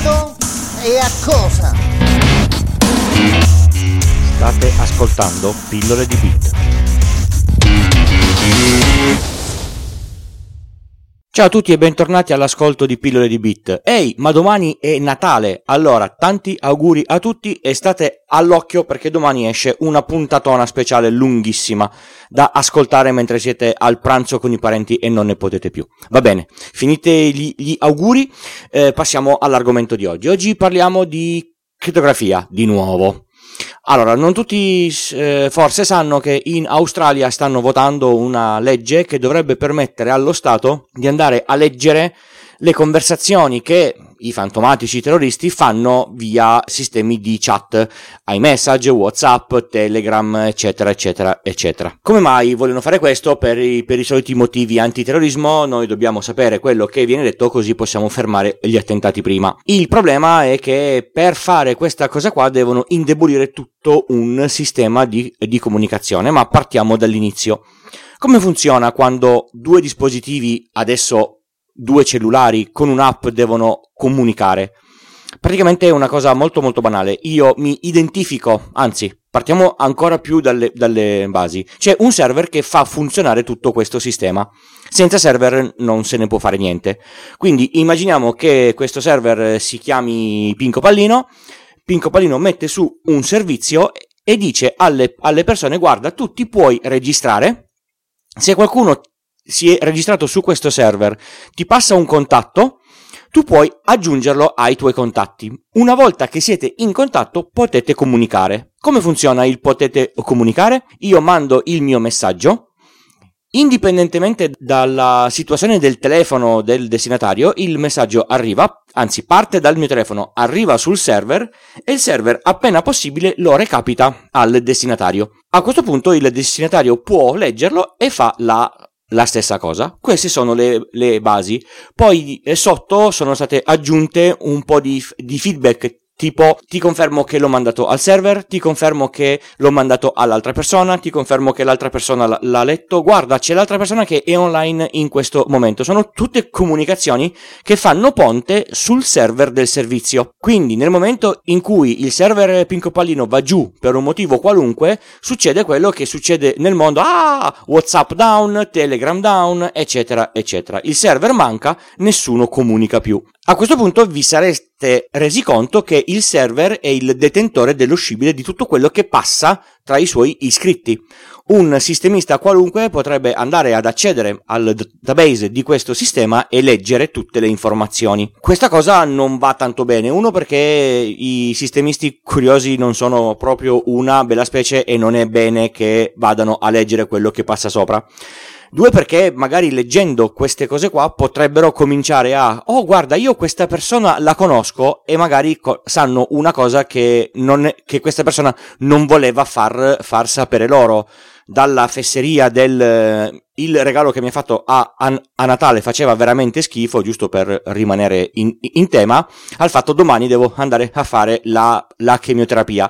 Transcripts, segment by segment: usato e a cosa? State ascoltando Pillole di Bit. Ciao a tutti e bentornati all'ascolto di Pillole di Bit. Ehi, ma domani è Natale, allora tanti auguri a tutti e state all'occhio perché domani esce una puntatona speciale lunghissima da ascoltare mentre siete al pranzo con i parenti e non ne potete più. Va bene, finite gli auguri, passiamo all'argomento di oggi. Oggi parliamo di crittografia, di nuovo. Allora, non tutti forse sanno che in Australia stanno votando una legge che dovrebbe permettere allo Stato di andare a leggere le conversazioni che i fantomatici terroristi fanno via sistemi di chat, iMessage, WhatsApp, Telegram, eccetera, eccetera, eccetera. Come mai vogliono fare questo? Per i soliti motivi antiterrorismo. Noi dobbiamo sapere quello che viene detto, così possiamo fermare gli attentati prima. Il problema è che per fare questa cosa qua devono indebolire tutto un sistema di comunicazione, ma partiamo dall'inizio. Come funziona quando due dispositivi, adesso due cellulari con un'app, devono comunicare? Praticamente è una cosa molto molto banale. Io mi identifico, anzi partiamo ancora più dalle basi. C'è un server che fa funzionare tutto questo sistema. Senza server non se ne può fare niente. Quindi immaginiamo che questo server si chiami Pinco Pallino. Pinco Pallino mette su un servizio e dice alle persone: guarda, tu ti puoi registrare, se qualcuno si è registrato su questo server, ti passa un contatto, tu puoi aggiungerlo ai tuoi contatti. Una volta che siete in contatto potete comunicare. Come funziona il potete comunicare? Io mando il mio messaggio, indipendentemente dalla situazione del telefono del destinatario, il messaggio arriva, anzi parte dal mio telefono, arriva sul server e il server appena possibile lo recapita al destinatario. A questo punto il destinatario può leggerlo e fa la stessa cosa. Queste sono le basi. Poi sotto sono state aggiunte un po' di feedback, tipo: ti confermo che l'ho mandato al server, ti confermo che l'ho mandato all'altra persona, ti confermo che l'altra persona l'ha letto, guarda c'è l'altra persona che è online in questo momento. Sono tutte comunicazioni che fanno ponte sul server del servizio. Quindi nel momento in cui il server Pinco Pallino va giù per un motivo qualunque, succede quello che succede nel mondo: WhatsApp down, Telegram down, eccetera eccetera. Il server manca, nessuno comunica più. A questo punto vi sareste resi conto che il server è il detentore dello scibile di tutto quello che passa tra i suoi iscritti. Un sistemista qualunque potrebbe andare ad accedere al database di questo sistema e leggere tutte le informazioni. Questa cosa non va tanto bene. Uno, perché i sistemisti curiosi non sono proprio una bella specie e non è bene che vadano a leggere quello che passa sopra. Due, perché magari leggendo queste cose qua potrebbero cominciare a: oh guarda, io questa persona la conosco, e magari sanno una cosa che questa persona non voleva far sapere loro. Dalla fesseria del il regalo che mi ha fatto a Natale faceva veramente schifo, giusto per rimanere in tema, al fatto domani devo andare a fare la chemioterapia.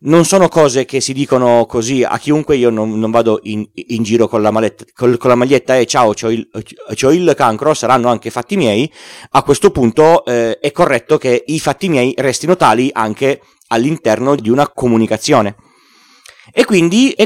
Non sono cose che si dicono così a chiunque. Io non vado in giro con la maglietta e ciao, c'ho il cancro, saranno anche fatti miei. A questo punto è corretto che i fatti miei restino tali anche all'interno di una comunicazione. E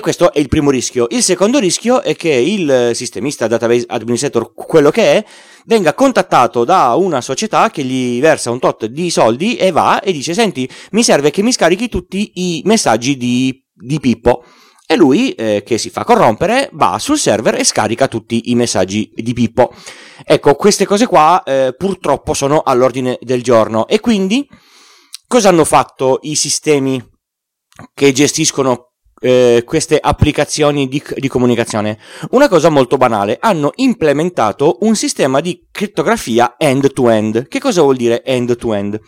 questo è il primo rischio. Il secondo rischio è che il sistemista, database administrator, quello che è, venga contattato da una società che gli versa un tot di soldi e va e dice: senti, mi serve che mi scarichi tutti i messaggi di Pippo. E lui, che si fa corrompere, va sul server e scarica tutti i messaggi di Pippo. Ecco, queste cose qua purtroppo sono all'ordine del giorno. E quindi cosa hanno fatto i sistemi che gestiscono queste applicazioni di comunicazione? Una cosa molto banale: hanno implementato un sistema di crittografia end-to-end. Che cosa vuol dire end-to-end?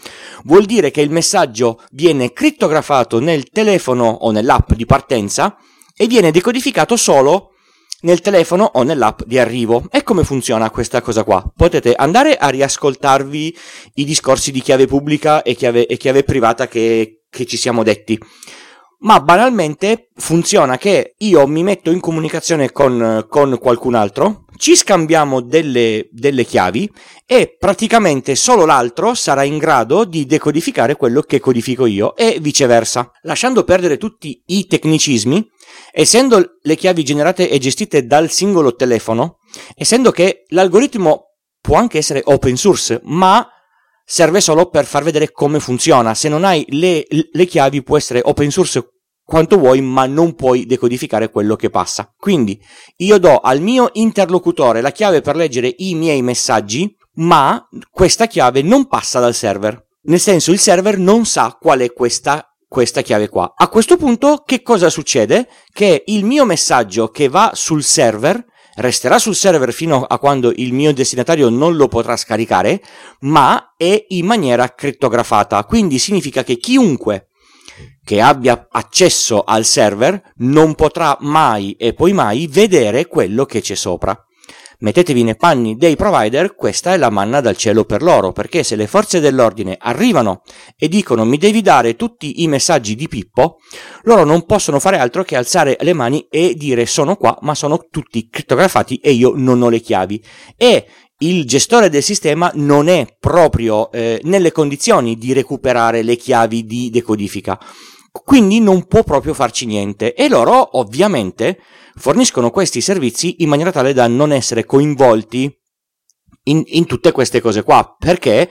Vuol dire che il messaggio viene crittografato nel telefono o nell'app di partenza e viene decodificato solo nel telefono o nell'app di arrivo. E come funziona questa cosa qua? Potete andare a riascoltarvi i discorsi di chiave pubblica e chiave privata che ci siamo detti. ma banalmente funziona che io mi metto in comunicazione con qualcun altro, ci scambiamo delle chiavi e praticamente solo l'altro sarà in grado di decodificare quello che codifico io e viceversa. Lasciando perdere tutti i tecnicismi, essendo le chiavi generate e gestite dal singolo telefono, essendo che l'algoritmo può anche essere open source, ma serve solo per far vedere come funziona. Se non hai le chiavi può essere open source quanto vuoi, ma non puoi decodificare quello che passa. Quindi io do al mio interlocutore la chiave per leggere i miei messaggi, ma questa chiave non passa dal server. Nel senso, il server non sa qual è questa chiave qua. A questo punto che cosa succede? Che il mio messaggio che va sul server resterà sul server fino a quando il mio destinatario non lo potrà scaricare, ma è in maniera crittografata. Quindi significa che chiunque che abbia accesso al server non potrà mai e poi mai vedere quello che c'è sopra. Mettetevi nei panni dei provider, questa è la manna dal cielo per loro, perché se le forze dell'ordine arrivano e dicono mi devi dare tutti i messaggi di Pippo, loro non possono fare altro che alzare le mani e dire sono qua, ma sono tutti crittografati e io non ho le chiavi. E il gestore del sistema non è proprio nelle condizioni di recuperare le chiavi di decodifica, quindi non può proprio farci niente, e loro ovviamente forniscono questi servizi in maniera tale da non essere coinvolti in tutte queste cose qua, perché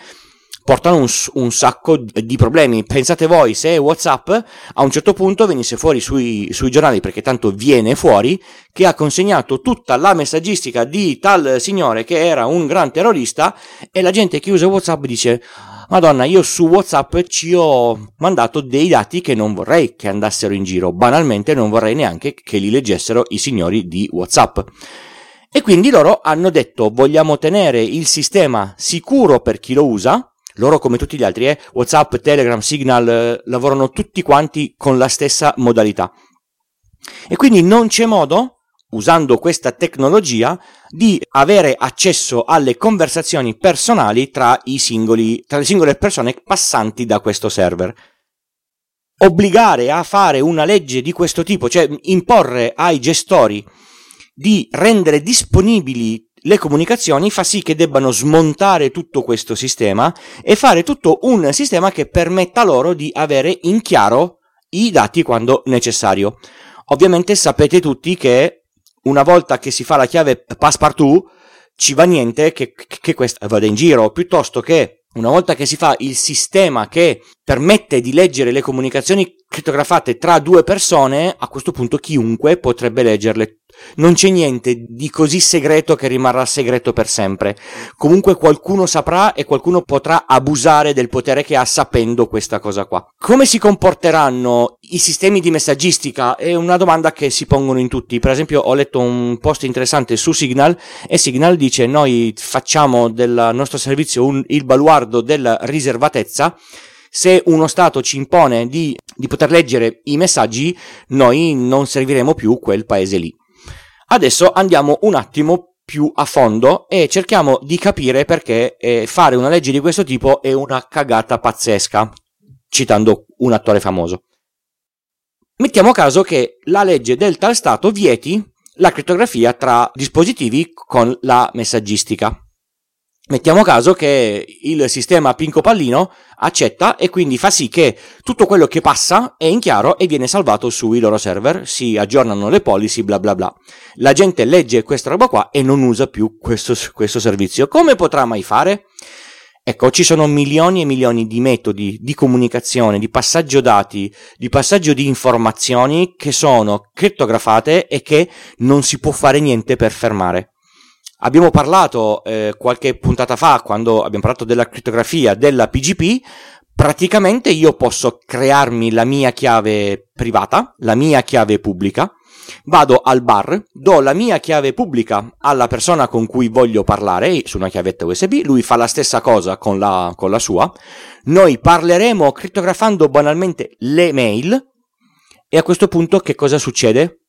portano un sacco di problemi. Pensate voi se WhatsApp a un certo punto venisse fuori sui giornali, perché tanto viene fuori che ha consegnato tutta la messaggistica di tal signore che era un gran terrorista, e la gente che usa WhatsApp dice Madonna, io su WhatsApp ci ho mandato dei dati che non vorrei che andassero in giro, banalmente non vorrei neanche che li leggessero i signori di WhatsApp. E quindi loro hanno detto vogliamo tenere il sistema sicuro per chi lo usa. Loro, come tutti gli altri, WhatsApp, Telegram, Signal, lavorano tutti quanti con la stessa modalità. E quindi non c'è modo, usando questa tecnologia, di avere accesso alle conversazioni personali tra le singole persone passanti da questo server. Obbligare a fare una legge di questo tipo, cioè imporre ai gestori di rendere disponibili le comunicazioni, fa sì che debbano smontare tutto questo sistema e fare tutto un sistema che permetta loro di avere in chiaro i dati quando necessario. Ovviamente sapete tutti che una volta che si fa la chiave passepartout ci va niente che questa vada in giro, piuttosto che una volta che si fa il sistema che permette di leggere le comunicazioni crittografate tra due persone, a questo punto chiunque potrebbe leggerle. Non c'è niente di così segreto che rimarrà segreto per sempre. Comunque qualcuno saprà e qualcuno potrà abusare del potere che ha sapendo questa cosa qua. Come si comporteranno i sistemi di messaggistica? È una domanda che si pongono in tutti. Per esempio, ho letto un post interessante su Signal e Signal dice noi facciamo del nostro servizio il baluardo della riservatezza. Se uno Stato ci impone di poter leggere i messaggi, noi non serviremo più quel paese lì. Adesso andiamo un attimo più a fondo e cerchiamo di capire perché fare una legge di questo tipo è una cagata pazzesca, citando un attore famoso. Mettiamo caso che la legge del tal Stato vieti la crittografia tra dispositivi con la messaggistica. Mettiamo caso che il sistema Pinco Pallino accetta e quindi fa sì che tutto quello che passa è in chiaro e viene salvato sui loro server, si aggiornano le policy, bla bla bla. La gente legge questa roba qua e non usa più questo servizio. Come potrà mai fare? Ecco, ci sono milioni e milioni di metodi di comunicazione, di passaggio dati, di passaggio di informazioni che sono crittografate e che non si può fare niente per fermare. Abbiamo parlato qualche puntata fa, quando abbiamo parlato della crittografia della PGP, praticamente io posso crearmi la mia chiave privata, la mia chiave pubblica, vado al bar, do la mia chiave pubblica alla persona con cui voglio parlare su una chiavetta USB, lui fa la stessa cosa con la sua, noi parleremo crittografando banalmente le mail, e a questo punto che cosa succede?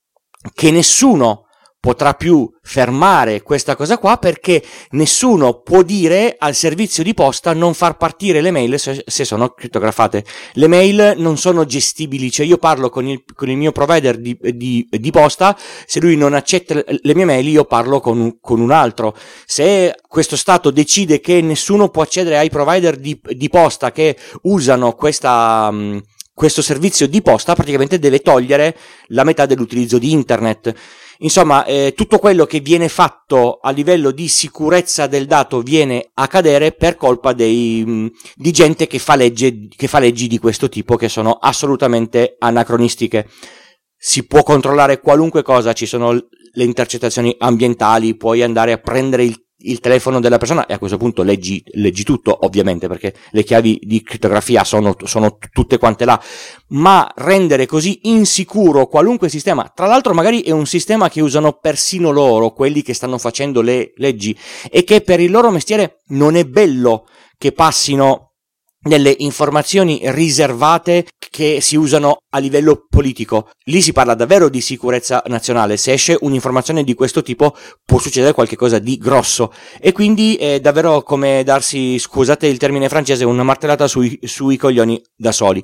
Che nessuno potrà più fermare questa cosa qua, perché nessuno può dire al servizio di posta non far partire le mail se sono crittografate. Le mail non sono gestibili, cioè io parlo con il mio provider di posta, se lui non accetta le mie mail io parlo con un altro. Se questo stato decide che nessuno può accedere ai provider di posta che usano questo servizio di posta, praticamente deve togliere la metà dell'utilizzo di internet. Insomma, tutto quello che viene fatto a livello di sicurezza del dato viene a cadere per colpa di gente che fa leggi di questo tipo, che sono assolutamente anacronistiche. Si può controllare qualunque cosa, ci sono le intercettazioni ambientali, puoi andare a prendere il telefono della persona e a questo punto leggi tutto, ovviamente, perché le chiavi di crittografia sono tutte quante là, ma rendere così insicuro qualunque sistema, tra l'altro magari è un sistema che usano persino loro, quelli che stanno facendo le leggi, e che per il loro mestiere non è bello che passino delle informazioni riservate che si usano a livello politico. Lì si parla davvero di sicurezza nazionale. Se esce un'informazione di questo tipo può succedere qualcosa di grosso, e quindi è davvero come darsi, scusate il termine francese, una martellata sui coglioni da soli.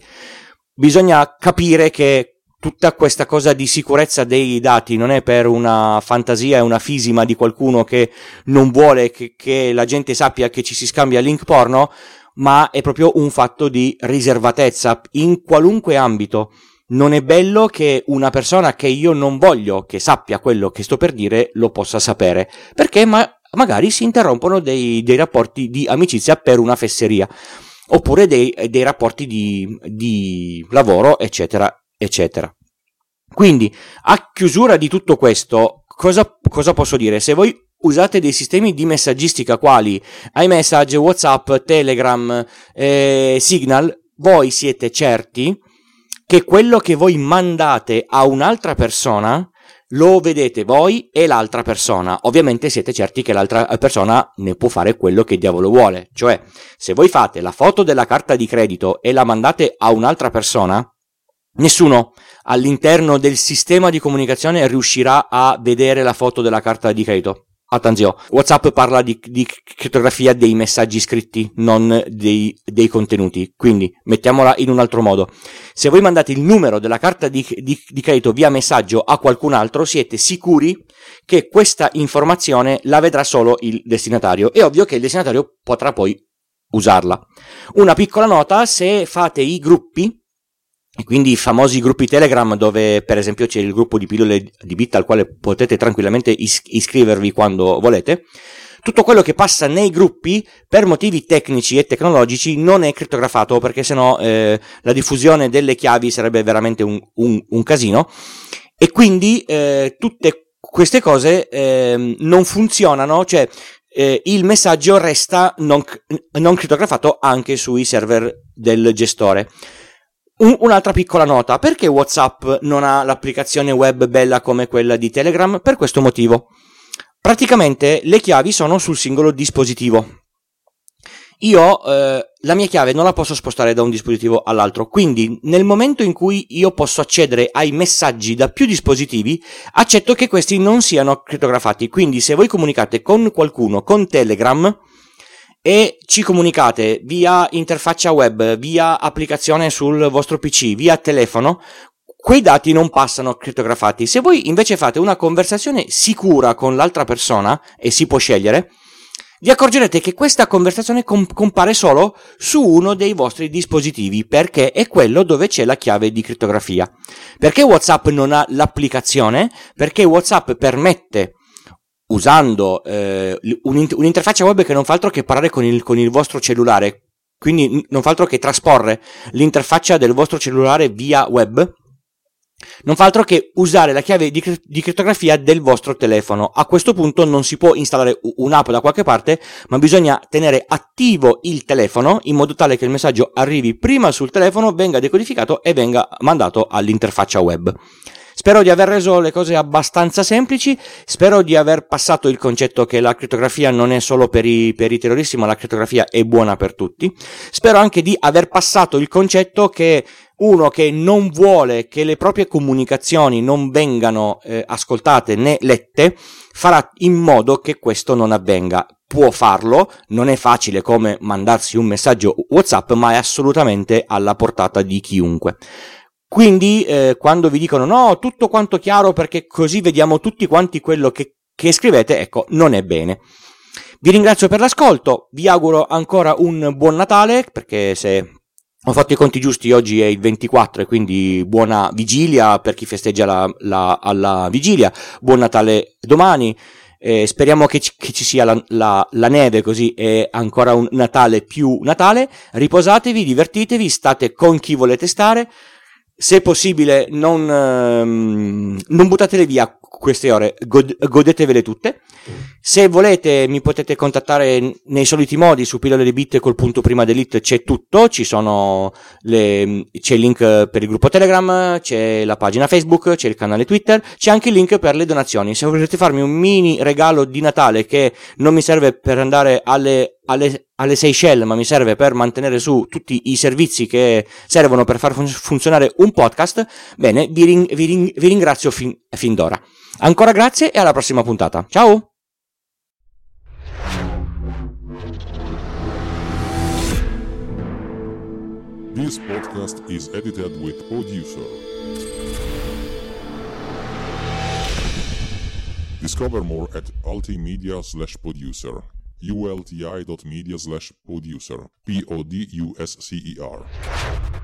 Bisogna capire che tutta questa cosa di sicurezza dei dati non è per una fantasia e una fisima di qualcuno che non vuole che la gente sappia che ci si scambia link porno, ma è proprio un fatto di riservatezza in qualunque ambito. Non è bello che una persona che io non voglio che sappia quello che sto per dire lo possa sapere, perché magari si interrompono dei rapporti di amicizia per una fesseria, oppure dei rapporti di lavoro, eccetera, eccetera. Quindi, a chiusura di tutto questo, cosa posso dire? Se voi usate dei sistemi di messaggistica quali iMessage, WhatsApp, Telegram, Signal, voi siete certi che quello che voi mandate a un'altra persona lo vedete voi e l'altra persona. Ovviamente siete certi che l'altra persona ne può fare quello che diavolo vuole. Cioè, se voi fate la foto della carta di credito e la mandate a un'altra persona, nessuno all'interno del sistema di comunicazione riuscirà a vedere la foto della carta di credito. Attenzione, WhatsApp parla di crittografia dei messaggi scritti, non dei contenuti, quindi mettiamola in un altro modo. Se voi mandate il numero della carta di credito via messaggio a qualcun altro, siete sicuri che questa informazione la vedrà solo il destinatario. È ovvio che il destinatario potrà poi usarla. Una piccola nota: se fate i gruppi, e quindi i famosi gruppi Telegram, dove per esempio c'è il gruppo di pillole di bit al quale potete tranquillamente iscrivervi quando volete, tutto quello che passa nei gruppi per motivi tecnici e tecnologici non è crittografato, perché sennò la diffusione delle chiavi sarebbe veramente un casino, e quindi tutte queste cose non funzionano, cioè il messaggio resta non crittografato anche sui server del gestore. Un'altra piccola nota: perché WhatsApp non ha l'applicazione web bella come quella di Telegram? Per questo motivo. Praticamente le chiavi sono sul singolo dispositivo. Io la mia chiave non la posso spostare da un dispositivo all'altro, quindi nel momento in cui io posso accedere ai messaggi da più dispositivi, accetto che questi non siano crittografati. Quindi se voi comunicate con qualcuno con Telegram e ci comunicate via interfaccia web, via applicazione sul vostro PC, via telefono, quei dati non passano crittografati. Se voi invece fate una conversazione sicura con l'altra persona, e si può scegliere, vi accorgerete che questa conversazione compare solo su uno dei vostri dispositivi, perché è quello dove c'è la chiave di crittografia. Perché WhatsApp non ha l'applicazione? Perché WhatsApp permette, usando un'interfaccia web che non fa altro che parlare con il vostro cellulare, quindi non fa altro che trasporre l'interfaccia del vostro cellulare via web, non fa altro che usare la chiave di crittografia del vostro telefono. A questo punto non si può installare un'app da qualche parte, ma bisogna tenere attivo il telefono in modo tale che il messaggio arrivi prima sul telefono, venga decodificato e venga mandato all'interfaccia web. Spero di aver reso le cose abbastanza semplici, spero di aver passato il concetto che la crittografia non è solo per i terroristi, ma la crittografia è buona per tutti. Spero anche di aver passato il concetto che uno che non vuole che le proprie comunicazioni non vengano ascoltate né lette, farà in modo che questo non avvenga. Può farlo, non è facile come mandarsi un messaggio WhatsApp, ma è assolutamente alla portata di chiunque. Quindi quando vi dicono no, tutto quanto chiaro perché così vediamo tutti quanti quello che scrivete, ecco, non è bene. Vi ringrazio per l'ascolto, vi auguro ancora un buon Natale, perché se ho fatto i conti giusti oggi è il 24 e quindi buona vigilia per chi festeggia alla vigilia, buon Natale domani, speriamo che ci sia la neve, così è ancora un Natale più Natale. Riposatevi, divertitevi, state con chi volete stare, se possibile non buttatele via queste ore, godetevele tutte. Se volete mi potete contattare nei soliti modi, su pillole di bit col punto prima delete c'è tutto, c'è il link per il gruppo Telegram, c'è la pagina Facebook, c'è il canale Twitter, c'è anche il link per le donazioni. Se volete farmi un mini regalo di Natale che non mi serve per andare alle Seychelles, ma mi serve per mantenere su tutti i servizi che servono per far funzionare un podcast, bene, vi ringrazio fin d'ora. Ancora grazie e alla prossima puntata. Ciao! This podcast is edited with producer. Discover more at altimedia/producer, ulti.media/producer, PODUSCER.